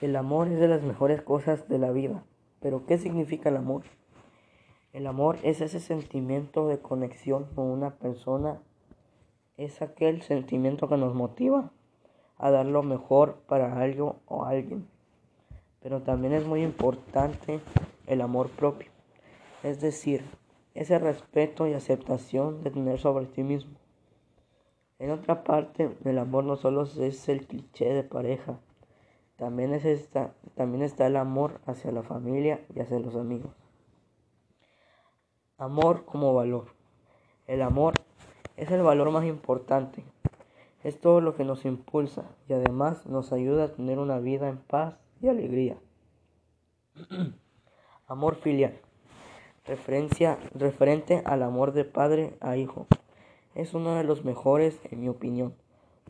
El amor es de las mejores cosas de la vida. ¿Pero qué significa el amor? El amor es ese sentimiento de conexión con una persona. Es aquel sentimiento que nos motiva a dar lo mejor para algo o alguien. Pero también es muy importante el amor propio. Es decir, ese respeto y aceptación de tener sobre ti mismo. En otra parte, el amor no solo es el cliché de pareja, también está el amor hacia la familia y hacia los amigos. Amor como valor. El amor es el valor más importante. Es todo lo que nos impulsa y además nos ayuda a tener una vida en paz y alegría. Amor filial. Referente al amor de padre a hijo. Es uno de los mejores, en mi opinión,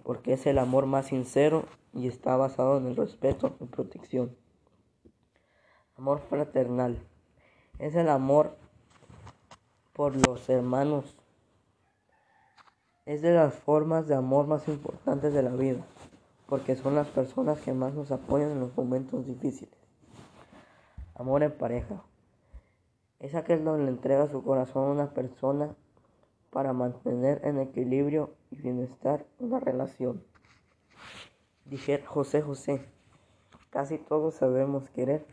porque es el amor más sincero y está basado en el respeto y protección. Amor fraternal. Es el amor por los hermanos. Es de las formas de amor más importantes de la vida, porque son las personas que más nos apoyan en los momentos difíciles. Amor en pareja. Es aquel donde le entrega su corazón a una persona para mantener en equilibrio y bienestar una relación. Dije José José, casi todos sabemos querer,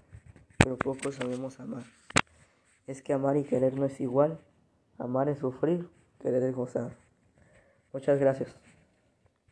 pero pocos sabemos amar. Es que amar y querer no es igual, amar es sufrir, querer es gozar. Muchas gracias.